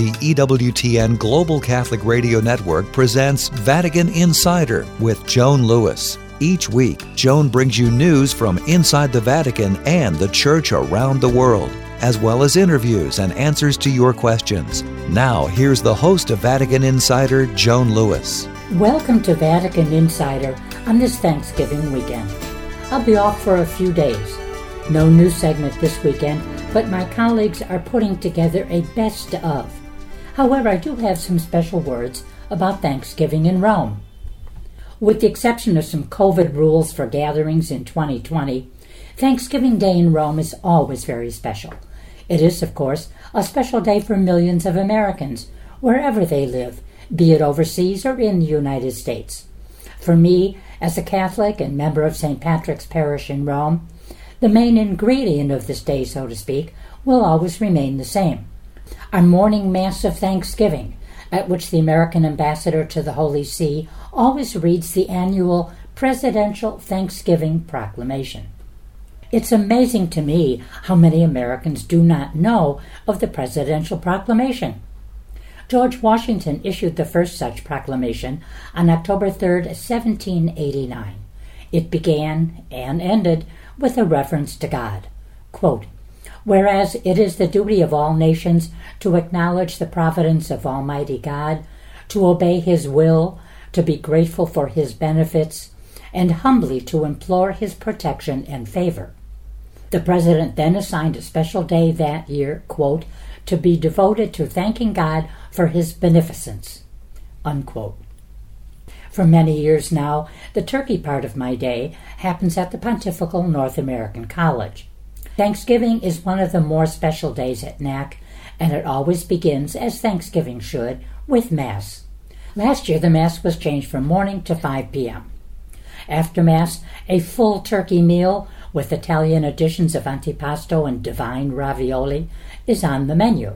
the EWTN Global Catholic Radio Network presents Vatican Insider with Joan Lewis. Each week, Joan brings you news from inside the Vatican and the Church around the world, as well as interviews and answers to your questions. Now, here's the host of Vatican Insider, Joan Lewis. Welcome to Vatican Insider on this Thanksgiving weekend. I'll be off for a few days. No new segment this weekend, but my colleagues are putting together a best of. However, I do have some special words about Thanksgiving in Rome. With the exception of some COVID rules for gatherings in 2020, Thanksgiving Day in Rome is always very special. It is, of course, a special day for millions of Americans, wherever they live, be it overseas or in the United States. For me, as a Catholic and member of St. Patrick's Parish in Rome, the main ingredient of this day, so to speak, will always remain the same. Our morning Mass of Thanksgiving, at which the American ambassador to the Holy See always reads the annual Presidential Thanksgiving Proclamation. It's amazing to me how many Americans do not know of the Presidential Proclamation. George Washington issued the first such proclamation on October 3, 1789. It began and ended with a reference to God. Quote, "Whereas it is the duty of all nations to acknowledge the providence of Almighty God, to obey His will, to be grateful for His benefits, and humbly to implore His protection and favor." The President then assigned a special day that year, quote, "to be devoted to thanking God for His beneficence," unquote. For many years now, the turkey part of my day happens at the Pontifical North American College. Thanksgiving is one of the more special days at NAC, and it always begins, as Thanksgiving should, with Mass. Last year, the Mass was changed from morning to 5 p.m. After Mass, a full turkey meal with Italian additions of antipasto and divine ravioli is on the menu.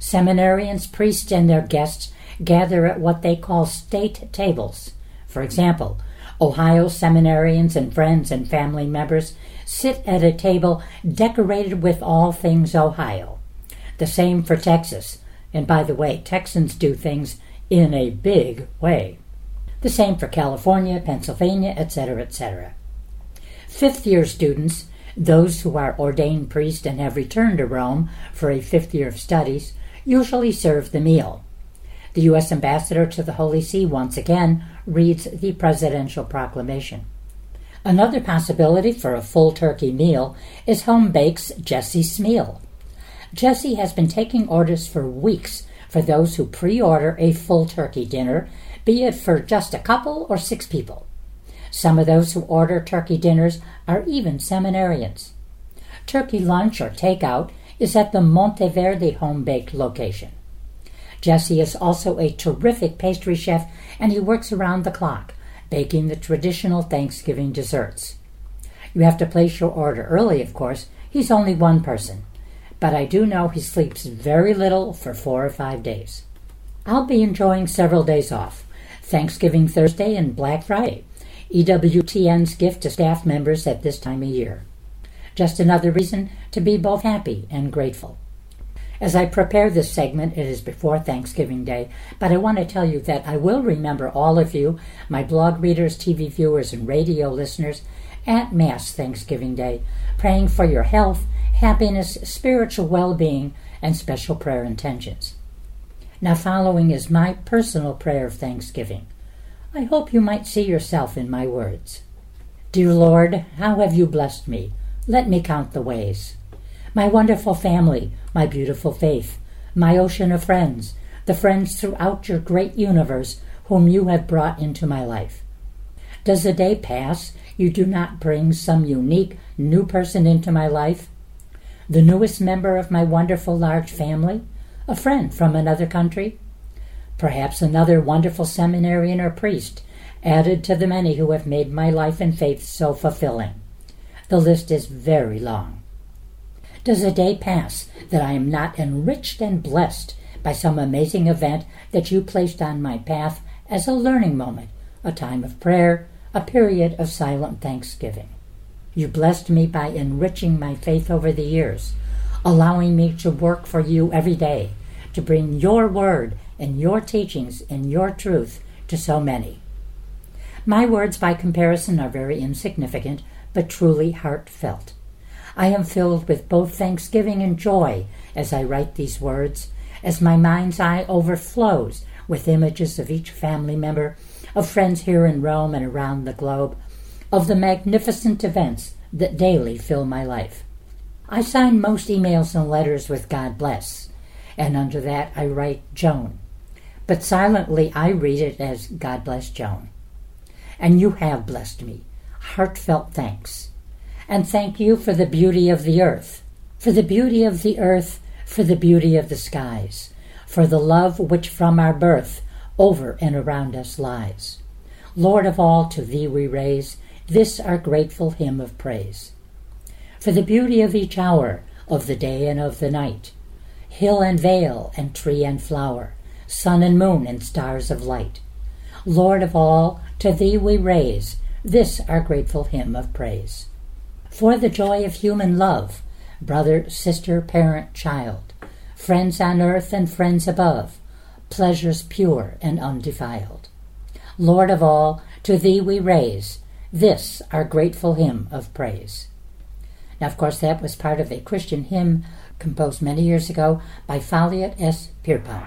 Seminarians, priests, and their guests gather at what they call state tables. For example, Ohio seminarians and friends and family members sit at a table decorated with all things Ohio. The same for Texas. And by the way, Texans do things in a big way. The same for California, Pennsylvania, etc., etc. Fifth-year students, those who are ordained priests and have returned to Rome for a fifth year of studies, usually serve the meal. The U.S. Ambassador to the Holy See once again reads the Presidential Proclamation. Another possibility for a full turkey meal is Home Bakes Jessie Smeal. Jessie has been taking orders for weeks for those who pre-order a full turkey dinner, be it for just a couple or six people. Some of those who order turkey dinners are even seminarians. Turkey lunch or takeout is at the Monteverde Home Baked location. Jesse is also a terrific pastry chef, and he works around the clock, baking the traditional Thanksgiving desserts. You have to place your order early, of course. He's only one person. But I do know he sleeps very little for 4 or 5 days. I'll be enjoying several days off, Thanksgiving Thursday and Black Friday, EWTN's gift to staff members at this time of year. Just another reason to be both happy and grateful. As I prepare this segment, it is before Thanksgiving Day, but I want to tell you that I will remember all of you, my blog readers, TV viewers, and radio listeners, at Mass Thanksgiving Day, praying for your health, happiness, spiritual well-being, and special prayer intentions. Now, following is my personal prayer of Thanksgiving. I hope you might see yourself in my words. Dear Lord, how have you blessed me? Let me count the ways. My wonderful family, my beautiful faith, my ocean of friends, the friends throughout your great universe whom you have brought into my life. Does a day pass you do not bring some unique new person into my life? The newest member of my wonderful large family? A friend from another country? Perhaps another wonderful seminarian or priest, added to the many who have made my life and faith so fulfilling. The list is very long. Does a day pass that I am not enriched and blessed by some amazing event that you placed on my path as a learning moment, a time of prayer, a period of silent thanksgiving? You blessed me by enriching my faith over the years, allowing me to work for you every day, to bring your word and your teachings and your truth to so many. My words, by comparison, are very insignificant, but truly heartfelt. I am filled with both thanksgiving and joy as I write these words, as my mind's eye overflows with images of each family member, of friends here in Rome and around the globe, of the magnificent events that daily fill my life. I sign most emails and letters with God bless, and under that I write Joan, but silently I read it as God bless Joan. And you have blessed me. Heartfelt thanks. And thank you for the beauty of the earth, for the beauty of the earth, for the beauty of the skies, for the love which from our birth over and around us lies. Lord of all, to thee we raise this our grateful hymn of praise. For the beauty of each hour, of the day and of the night, hill and vale and tree and flower, sun and moon and stars of light. Lord of all, to thee we raise this our grateful hymn of praise. For the joy of human love, brother, sister, parent, child, friends on earth and friends above, pleasures pure and undefiled. Lord of all, to thee we raise this our grateful hymn of praise. Now, of course, that was part of a Christian hymn composed many years ago by Folliot S. Pierpont.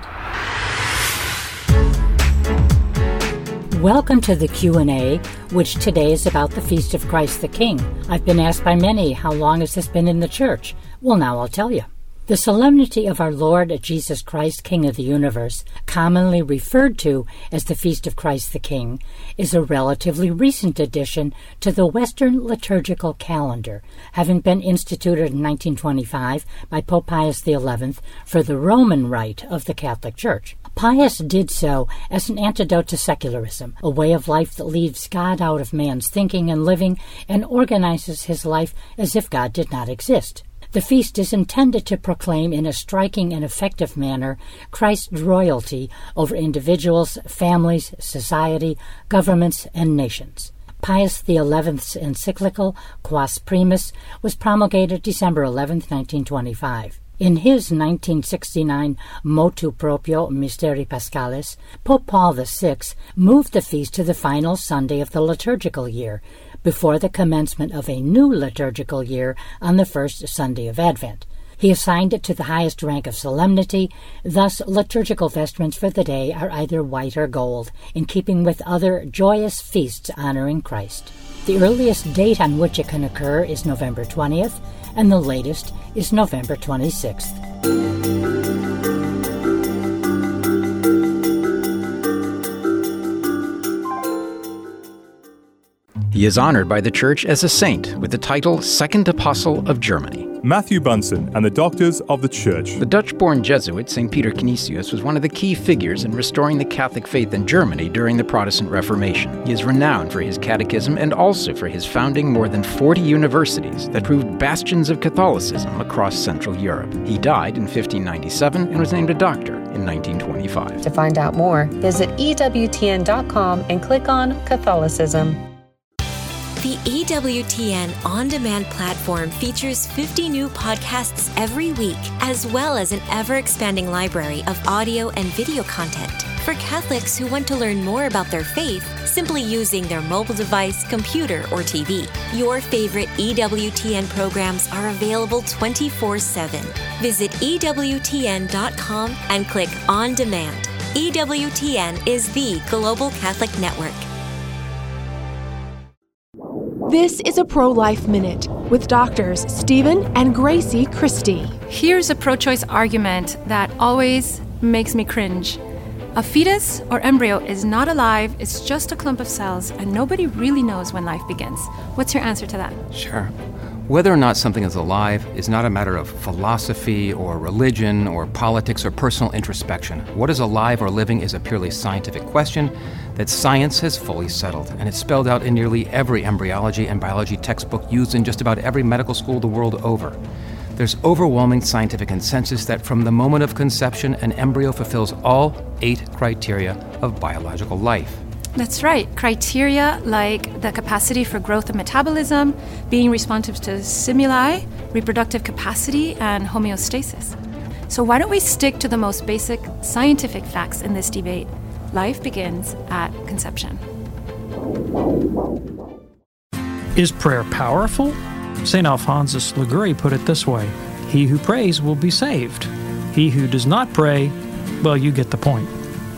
Welcome to the Q&A, which today is about the Feast of Christ the King. I've been asked by many, how long has this been in the Church? Well, now I'll tell you. The solemnity of our Lord Jesus Christ, King of the Universe, commonly referred to as the Feast of Christ the King, is a relatively recent addition to the Western liturgical calendar, having been instituted in 1925 by Pope Pius XI for the Roman Rite of the Catholic Church. Pius did so as an antidote to secularism, a way of life that leaves God out of man's thinking and living and organizes his life as if God did not exist. The feast is intended to proclaim in a striking and effective manner Christ's royalty over individuals, families, society, governments, and nations. Pius XI's encyclical, Quas Primas, was promulgated December 11, 1925. In his 1969 Motu Proprio Mysterii Paschalis, Pope Paul VI moved the feast to the final Sunday of the liturgical year, before the commencement of a new liturgical year on the first Sunday of Advent. He assigned it to the highest rank of solemnity, thus liturgical vestments for the day are either white or gold, in keeping with other joyous feasts honoring Christ. The earliest date on which it can occur is November 20th, and the latest is November 26th. He is honored by the Church as a saint with the title Second Apostle of Germany. Matthew Bunsen and the Doctors of the Church. The Dutch-born Jesuit St. Peter Canisius was one of the key figures in restoring the Catholic faith in Germany during the Protestant Reformation. He is renowned for his catechism and also for his founding more than 40 universities that proved bastions of Catholicism across Central Europe. He died in 1597 and was named a doctor in 1925. To find out more, visit EWTN.com and click on Catholicism. The EWTN on-demand platform features 50 new podcasts every week, as well as an ever-expanding library of audio and video content. For Catholics who want to learn more about their faith, simply using their mobile device, computer, or TV. Your favorite EWTN programs are available 24/7. Visit EWTN.com and click On Demand. EWTN is the global Catholic network. This is a Pro-Life Minute with doctors Stephen and Gracie Christie. Here's a pro-choice argument that always makes me cringe. A fetus or embryo is not alive, it's just a clump of cells, and nobody really knows when life begins. What's your answer to that? Sure. Whether or not something is alive is not a matter of philosophy or religion or politics or personal introspection. What is alive or living is a purely scientific question that science has fully settled, and it's spelled out in nearly every embryology and biology textbook used in just about every medical school the world over. There's overwhelming scientific consensus that from the moment of conception, an embryo fulfills all 8 criteria of biological life. That's right. Criteria like the capacity for growth and metabolism, being responsive to stimuli, reproductive capacity, and homeostasis. So why don't we stick to the most basic scientific facts in this debate? Life begins at conception. Is prayer powerful? St. Alphonsus Liguori put it this way: he who prays will be saved. He who does not pray, well, you get the point.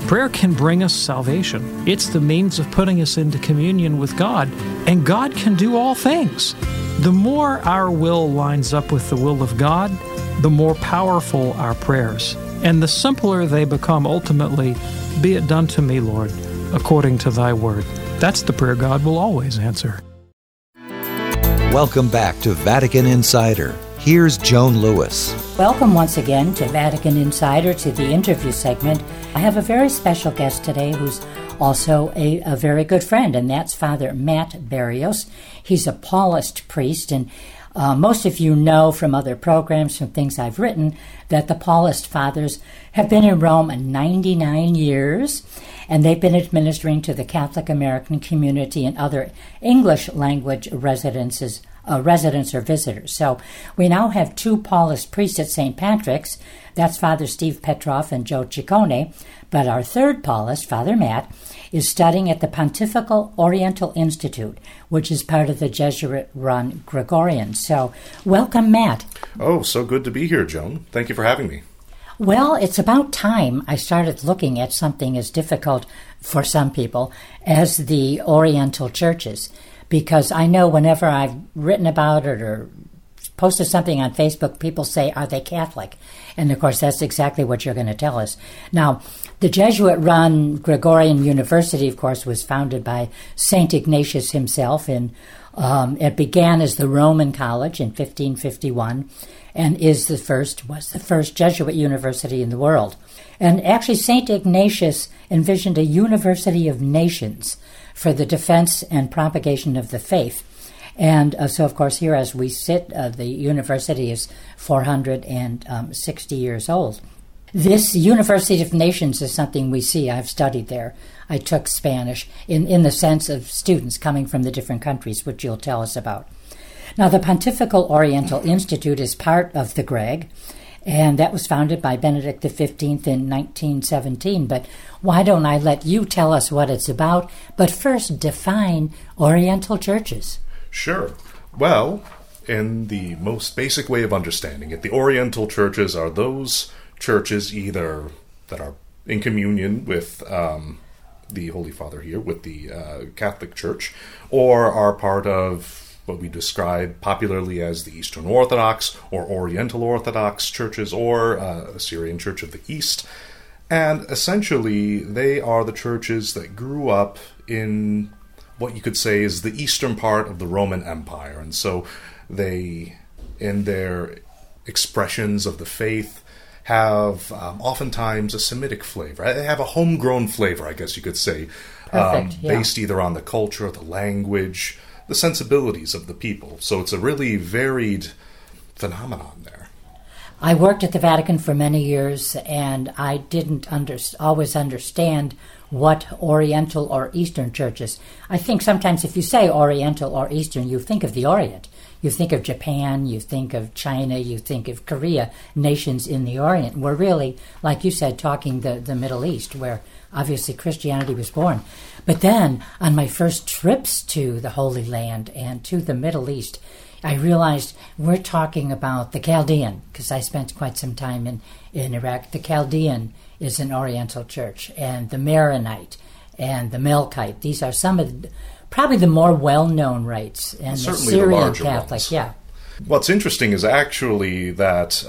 Prayer can bring us salvation. It's the means of putting us into communion with God, and God can do all things. The more our will lines up with the will of God, the more powerful our prayers, and the simpler they become ultimately. Be it done to me, Lord, according to thy word. That's the prayer God will always answer. Welcome back to Vatican Insider. Here's Joan Lewis. Welcome once again to Vatican Insider, to the interview segment. I have a very special guest today who's also a very good friend, and that's Father Matt Berrios. He's a Paulist priest, and most of you know from other programs, from things I've written, that the Paulist Fathers have been in Rome 99 years, and they've been administering to the Catholic American community and other English-language residents or visitors. So we now have two Paulist priests at St. Patrick's. That's Father Steve Petroff and Joe Ciccone. But our third Paulist, Father Matt, is studying at the Pontifical Oriental Institute, which is part of the Jesuit-run Gregorian. So welcome, Matt. Oh, so good to be here, Joan. Thank you for having me. Well, it's about time I started looking at something as difficult for some people as the Oriental churches, because I know whenever I've written about it or posted something on Facebook, people say, are they Catholic? And of course, that's exactly what you're going to tell us. Now, the Jesuit-run Gregorian University, of course, was founded by St. Ignatius himself. It began as the Roman College in 1551 and was the first Jesuit university in the world. And actually, St. Ignatius envisioned a university of nations for the defense and propagation of the faith. And so, of course, here as we sit, the university is 460 years old. This University of Nations is something we see. I've studied there. I took Spanish in the sense of students coming from the different countries, which you'll tell us about. Now, the Pontifical Oriental Institute is part of the Greg, and that was founded by Benedict XV in 1917. But why don't I let you tell us what it's about? But first, define Oriental churches. Sure. Well, in the most basic way of understanding it, the Oriental churches are those churches either that are in communion with the Holy Father here, with the Catholic Church, or are part of what we describe popularly as the Eastern Orthodox or Oriental Orthodox churches, or Syrian Church of the East. And essentially, they are the churches that grew up in what you could say is the eastern part of the Roman Empire. And so they, in their expressions of the faith, have oftentimes a Semitic flavor. They have a homegrown flavor, I guess you could say. Perfect, yeah. Based either on the culture, the language, the sensibilities of the people. So it's a really varied phenomenon there. I worked at the Vatican for many years, and I didn't always understand what Oriental or Eastern churches. I think sometimes if you say Oriental or Eastern, you think of the Orient. You think of Japan, you think of China, you think of Korea, nations in the Orient. We're really, like you said, talking the Middle East, where obviously Christianity was born. But then, on my first trips to the Holy Land and to the Middle East, I realized we're talking about the Chaldean, because I spent quite some time in Iraq. The Chaldean is an Oriental church, and the Maronite and the Melkite. These are some of probably the more well-known rites, and the Syrian Catholic ones. Yeah. What's interesting is actually that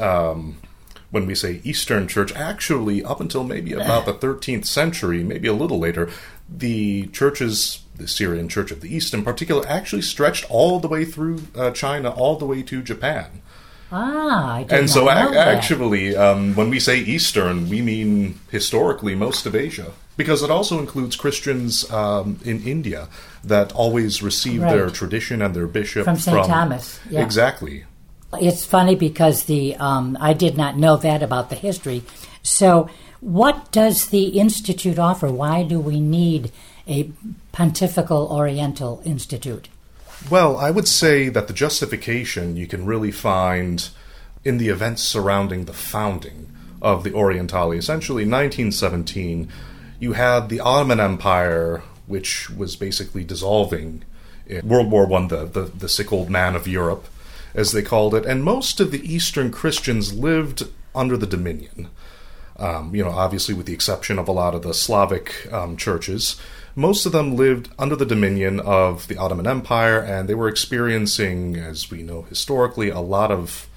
when we say Eastern Church, actually up until maybe about the 13th century, maybe a little later, the churches, the Syrian Church of the East in particular, actually stretched all the way through China, all the way to Japan. Ah, I did not know that. And so actually, when we say Eastern, we mean historically most of Asia, because it also includes Christians in India that always receive their tradition and their bishop from St. Thomas. Yeah. Exactly. It's funny because I did not know that about the history. So what does the Institute offer? Why do we need a Pontifical Oriental Institute? Well, I would say that the justification you can really find in the events surrounding the founding of the Orientali. Essentially, in 1917, you had the Ottoman Empire, which was basically dissolving in World War I, the sick old man of Europe, as they called it, and most of the Eastern Christians lived under the Dominion. Obviously with the exception of a lot of the Slavic churches, most of them lived under the dominion of the Ottoman Empire, and they were experiencing, as we know historically, a lot of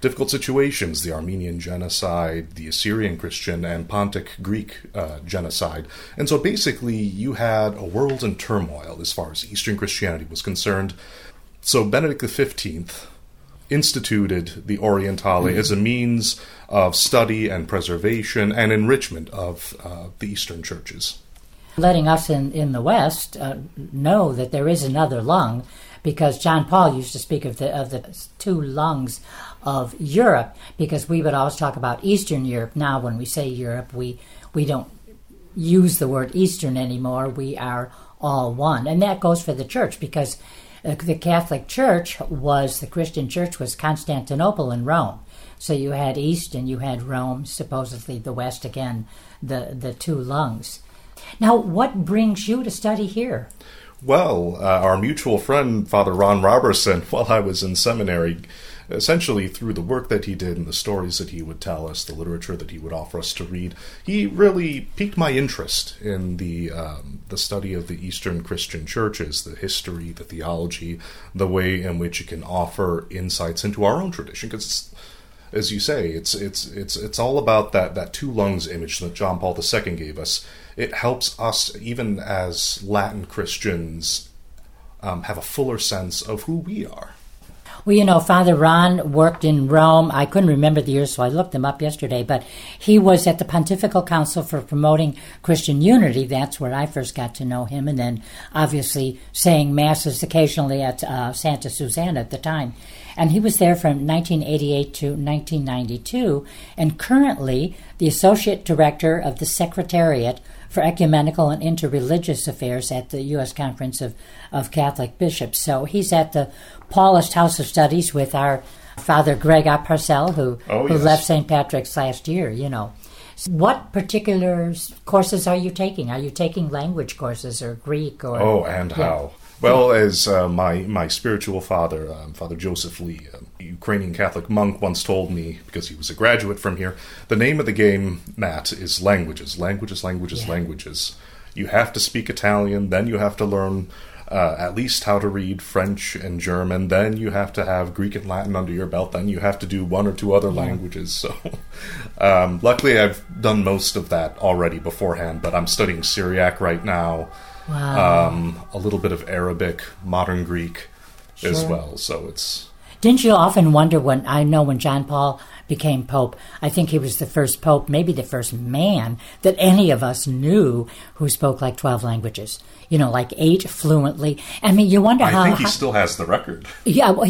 difficult situations: the Armenian genocide, the Assyrian Christian, and Pontic Greek genocide. And so basically you had a world in turmoil as far as Eastern Christianity was concerned. So Benedict XV instituted the Orientale as a means of study and preservation and enrichment of the Eastern churches. Letting us in the West know that there is another lung, because John Paul used to speak of the two lungs of Europe, because we would always talk about Eastern Europe. Now when we say Europe, we don't use the word Eastern anymore. We are all one. And that goes for the church, because the Catholic Church was, the Christian Church was Constantinople and Rome. So you had East and you had Rome, supposedly the West, again, the two lungs. Now, what brings you to study here? Well, our mutual friend, Father Ron Robertson, while I was in seminary, essentially through the work that he did and the stories that he would tell us, the literature that he would offer us to read, he really piqued my interest in the study of the Eastern Christian churches, the history, the theology, the way in which it can offer insights into our own tradition. Because, as you say, it's all about that two lungs image that John Paul II gave us. It helps us, even as Latin Christians, have a fuller sense of who we are. Well, you know, Father Ron worked in Rome. I couldn't remember the year, so I looked him up yesterday. But he was at the Pontifical Council for Promoting Christian Unity. That's where I first got to know him. And then, obviously, saying Masses occasionally at Santa Susanna at the time. And he was there from 1988 to 1992. And currently, the Associate Director of the Secretariat for Ecumenical and Interreligious Affairs at the U.S. Conference of Catholic Bishops. So he's at the Paulist House of Studies with our Father Greg Apparcel, who left St. Patrick's last year, you know. So what particular courses are you taking? Are you taking language courses or Greek? Or how? Well, as my spiritual father, Father Joseph Lee, a Ukrainian Catholic monk, once told me, because he was a graduate from here, the name of the game, Matt, is languages. You have to speak Italian, then you have to learn at least how to read French and German, then you have to have Greek and Latin under your belt, then you have to do one or two other languages. So, luckily I've done most of that already beforehand, but I'm studying Syriac right now. Wow. A little bit of Arabic, modern Greek as well. So it's. Didn't you often wonder when John Paul became Pope, I think he was the first Pope, maybe the first man that any of us knew who spoke like 12 languages, like 8 fluently. I mean, you wonder I think he still has the record. Yeah, well,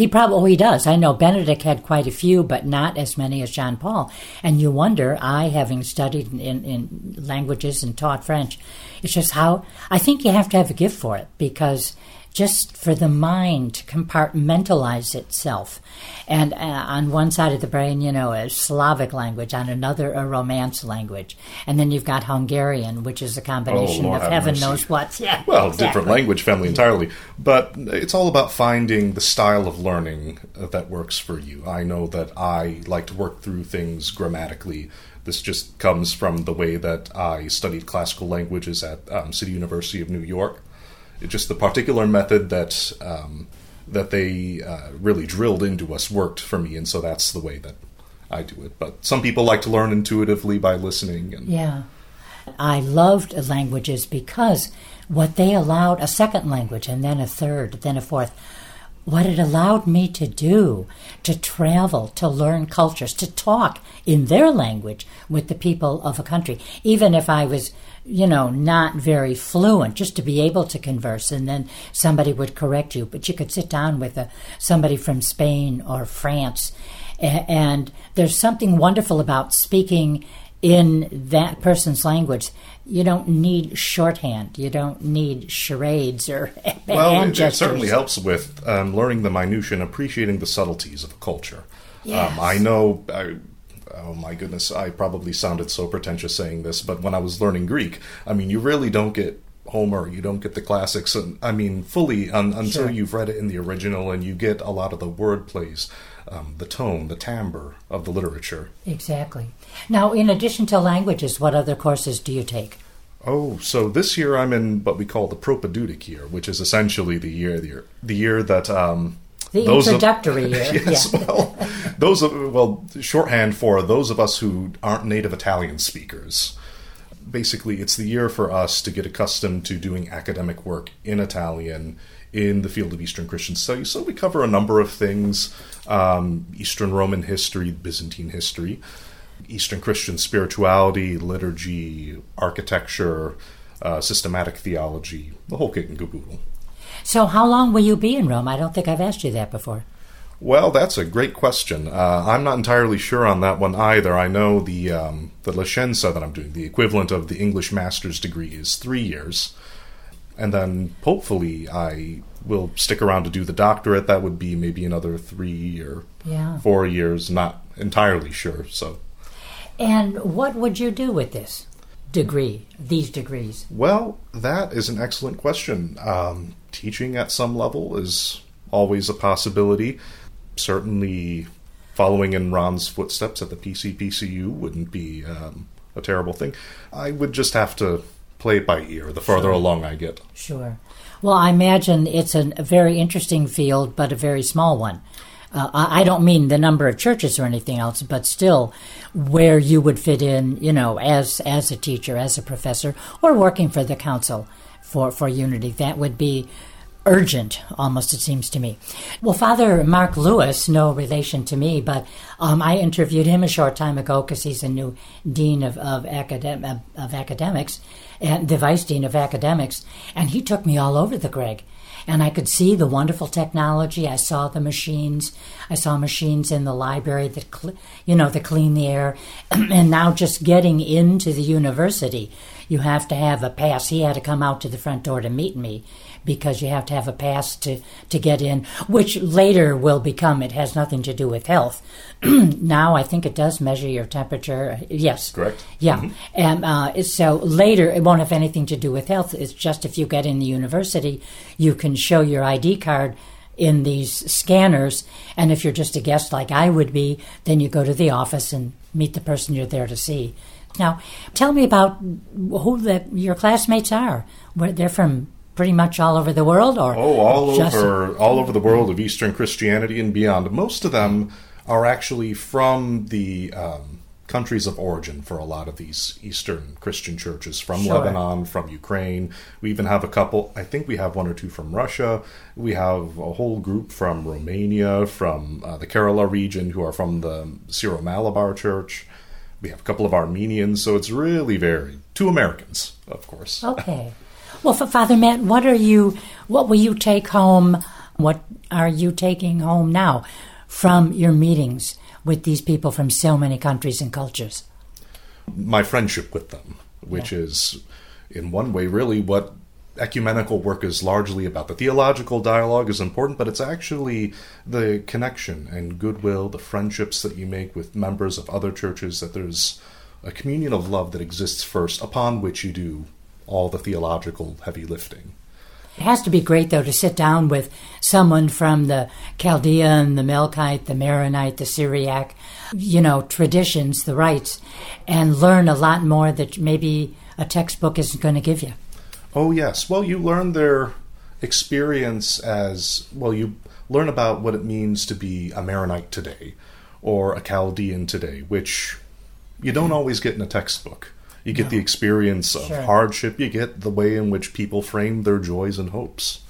he does. I know Benedict had quite a few, but not as many as John Paul. And you wonder, I, having studied in languages and taught French, it's just how, I think you have to have a gift for it, because just for the mind to compartmentalize itself. And on one side of the brain, a Slavic language, on another, a Romance language. And then you've got Hungarian, which is a combination of heaven knows what. Yeah, Different language family entirely. But it's all about finding the style of learning that works for you. I know that I like to work through things grammatically. This just comes from the way that I studied classical languages at City University of New York. Just the particular method that they really drilled into us worked for me, and so that's the way that I do it. But some people like to learn intuitively by listening. I loved languages because what they allowed, a second language, and then a third, then a fourth. What it allowed me to do, to travel, to learn cultures, to talk in their language with the people of a country, even if I was, not very fluent, just to be able to converse, and then somebody would correct you. But you could sit down with somebody from Spain or France, and there's something wonderful about speaking in that person's language. You don't need shorthand. You don't need charades or it certainly helps with learning the minutiae and appreciating the subtleties of a culture. Yes. I know oh my goodness, I probably sounded so pretentious saying this, but when I was learning Greek, I mean, you really don't get Homer, you don't get the classics, and I mean, fully until you've read it in the original, and you get a lot of the word plays, the tone, the timbre of the literature. Exactly. Now, in addition to languages, what other courses do you take? Oh, so this year I'm in what we call the Propaedeutic year, which is essentially the year that the introductory year. Yes, yeah. Shorthand for those of us who aren't native Italian speakers. Basically, it's the year for us to get accustomed to doing academic work in Italian in the field of Eastern Christian Studies. So we cover a number of things, Eastern Roman history, Byzantine history, Eastern Christian spirituality, liturgy, architecture, systematic theology, the whole kit and caboodle. So how long will you be in Rome? I don't think I've asked you that before. Well, that's a great question. I'm not entirely sure on that one either. I know the Licenza that I'm doing, the equivalent of the English master's degree, is 3 years. And then hopefully I will stick around to do the doctorate. That would be maybe another 3 or 4 years. Not entirely sure. So. And what would you do with this degree, these degrees? Well, that is an excellent question. Teaching at some level is always a possibility. Certainly, following in Ron's footsteps at the PCPCU wouldn't be a terrible thing. I would just have to play it by ear the farther along I get. Sure. Well, I imagine it's a very interesting field, but a very small one. I don't mean the number of churches or anything else, but still where you would fit in, you know, as a teacher, as a professor, or working for the Council for Unity. That would be urgent, almost, it seems to me. Well, Father Mark Lewis, no relation to me, but I interviewed him a short time ago because he's a new dean of academics, and the vice dean of academics, and he took me all over the Greg. And I could see the wonderful technology. I saw the machines. I saw machines in the library that clean the air. And now just getting into the university, you have to have a pass. He had to come out to the front door to meet me because you have to have a pass to get in, which later will become, it has nothing to do with health. Now I think it does measure your temperature. Yes. Correct. Yeah. Mm-hmm. And so later it won't have anything to do with health. It's just if you get in the university, you can show your ID card in these scanners, and if you're just a guest like I would be, then you go to the office and meet the person you're there to see. Now, tell me about who your classmates are. They're from pretty much all over the world? All over the world of Eastern Christianity and beyond. Most of them are actually from the countries of origin for a lot of these Eastern Christian churches, from Lebanon, from Ukraine. We even have a couple, I think we have one or two from Russia. We have a whole group from Romania, from the Kerala region, who are from the Syro-Malabar Church. We have a couple of Armenians, so it's really varied. 2 Americans, of course. Okay. Well, Father Matt, what will you take home? What are you taking home now from your meetings with these people from so many countries and cultures? My friendship with them, which is, in one way, really what ecumenical work is largely about. The theological dialogue is important, but it's actually the connection and goodwill, the friendships that you make with members of other churches, that there's a communion of love that exists first, upon which you do all the theological heavy lifting. It has to be great, though, to sit down with someone from the Chaldean, the Melkite, the Maronite, the Syriac, traditions, the rites, and learn a lot more that maybe a textbook isn't going to give you. Oh, yes. Well, you learn their experience you learn about what it means to be a Maronite today or a Chaldean today, which you don't always get in a textbook. You get the experience of hardship. You get the way in which people frame their joys and hopes.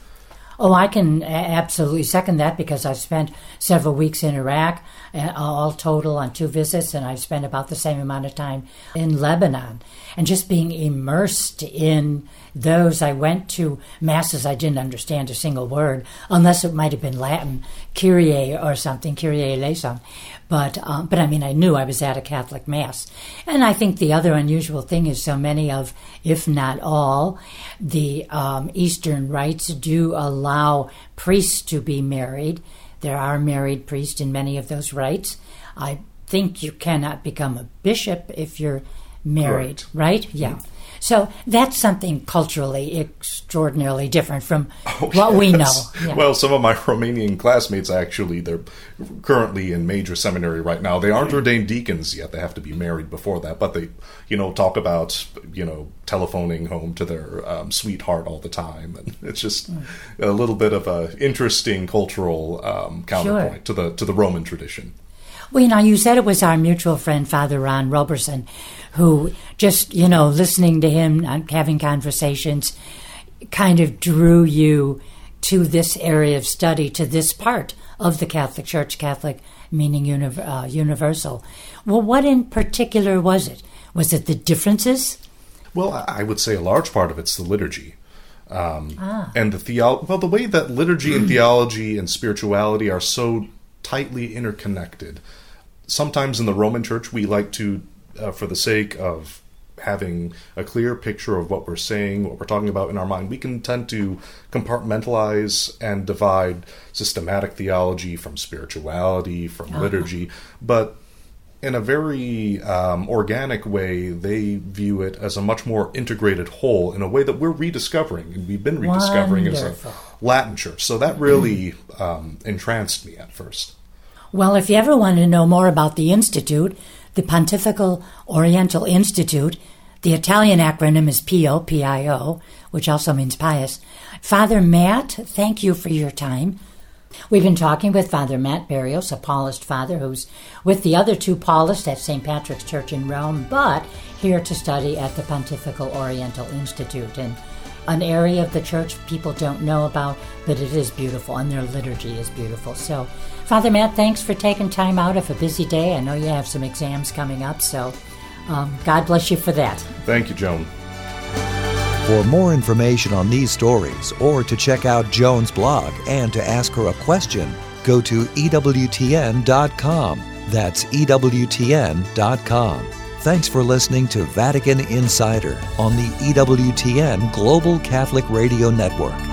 Oh, I can absolutely second that because I've spent several weeks in Iraq, all total on 2 visits, and I've spent about the same amount of time in Lebanon. And just being immersed in those, I went to masses I didn't understand a single word, unless it might have been Latin, Kyrie or something, Kyrie eleison. But I mean, I knew I was at a Catholic mass. And I think the other unusual thing is so many of, if not all, the Eastern rites do allow priests to be married. There are married priests in many of those rites. I think you cannot become a bishop if you're married, right? Yeah. Mm-hmm. So that's something culturally extraordinarily different from what we know. Yeah. Well, some of my Romanian classmates, actually, they're currently in major seminary right now. They aren't ordained deacons yet. They have to be married before that. But they, you know, talk about, you know, telephoning home to their sweetheart all the time. And it's just a little bit of an interesting cultural counterpoint to the Roman tradition. Well, you know, you said it was our mutual friend, Father Ron Robertson, who just, you know, listening to him, having conversations, kind of drew you to this area of study, to this part of the Catholic Church, Catholic meaning universal. Well, what in particular was it? Was it the differences? Well, I would say a large part of it's the liturgy. And the way that liturgy and theology and spirituality are so tightly interconnected. Sometimes in the Roman Church, we like to, for the sake of having a clear picture of what we're saying, what we're talking about in our mind, we can tend to compartmentalize and divide systematic theology from spirituality, from liturgy. But in a very organic way, they view it as a much more integrated whole in a way that we're rediscovering, and we've been rediscovering as a Latin Church. So that really entranced me at first. Well, if you ever want to know more about the Institute, the Pontifical Oriental Institute, the Italian acronym is PIO, P-I-O, which also means pious. Father Matt, thank you for your time. We've been talking with Father Matt Berrios, a Paulist father who's with the other two Paulists at St. Patrick's Church in Rome, but here to study at the Pontifical Oriental Institute, in an area of the church people don't know about, but it is beautiful, and their liturgy is beautiful. So, Father Matt, thanks for taking time out of a busy day. I know you have some exams coming up, so God bless you for that. Thank you, Joan. For more information on these stories, or to check out Joan's blog and to ask her a question, go to EWTN.com. That's EWTN.com. Thanks for listening to Vatican Insider on the EWTN Global Catholic Radio Network.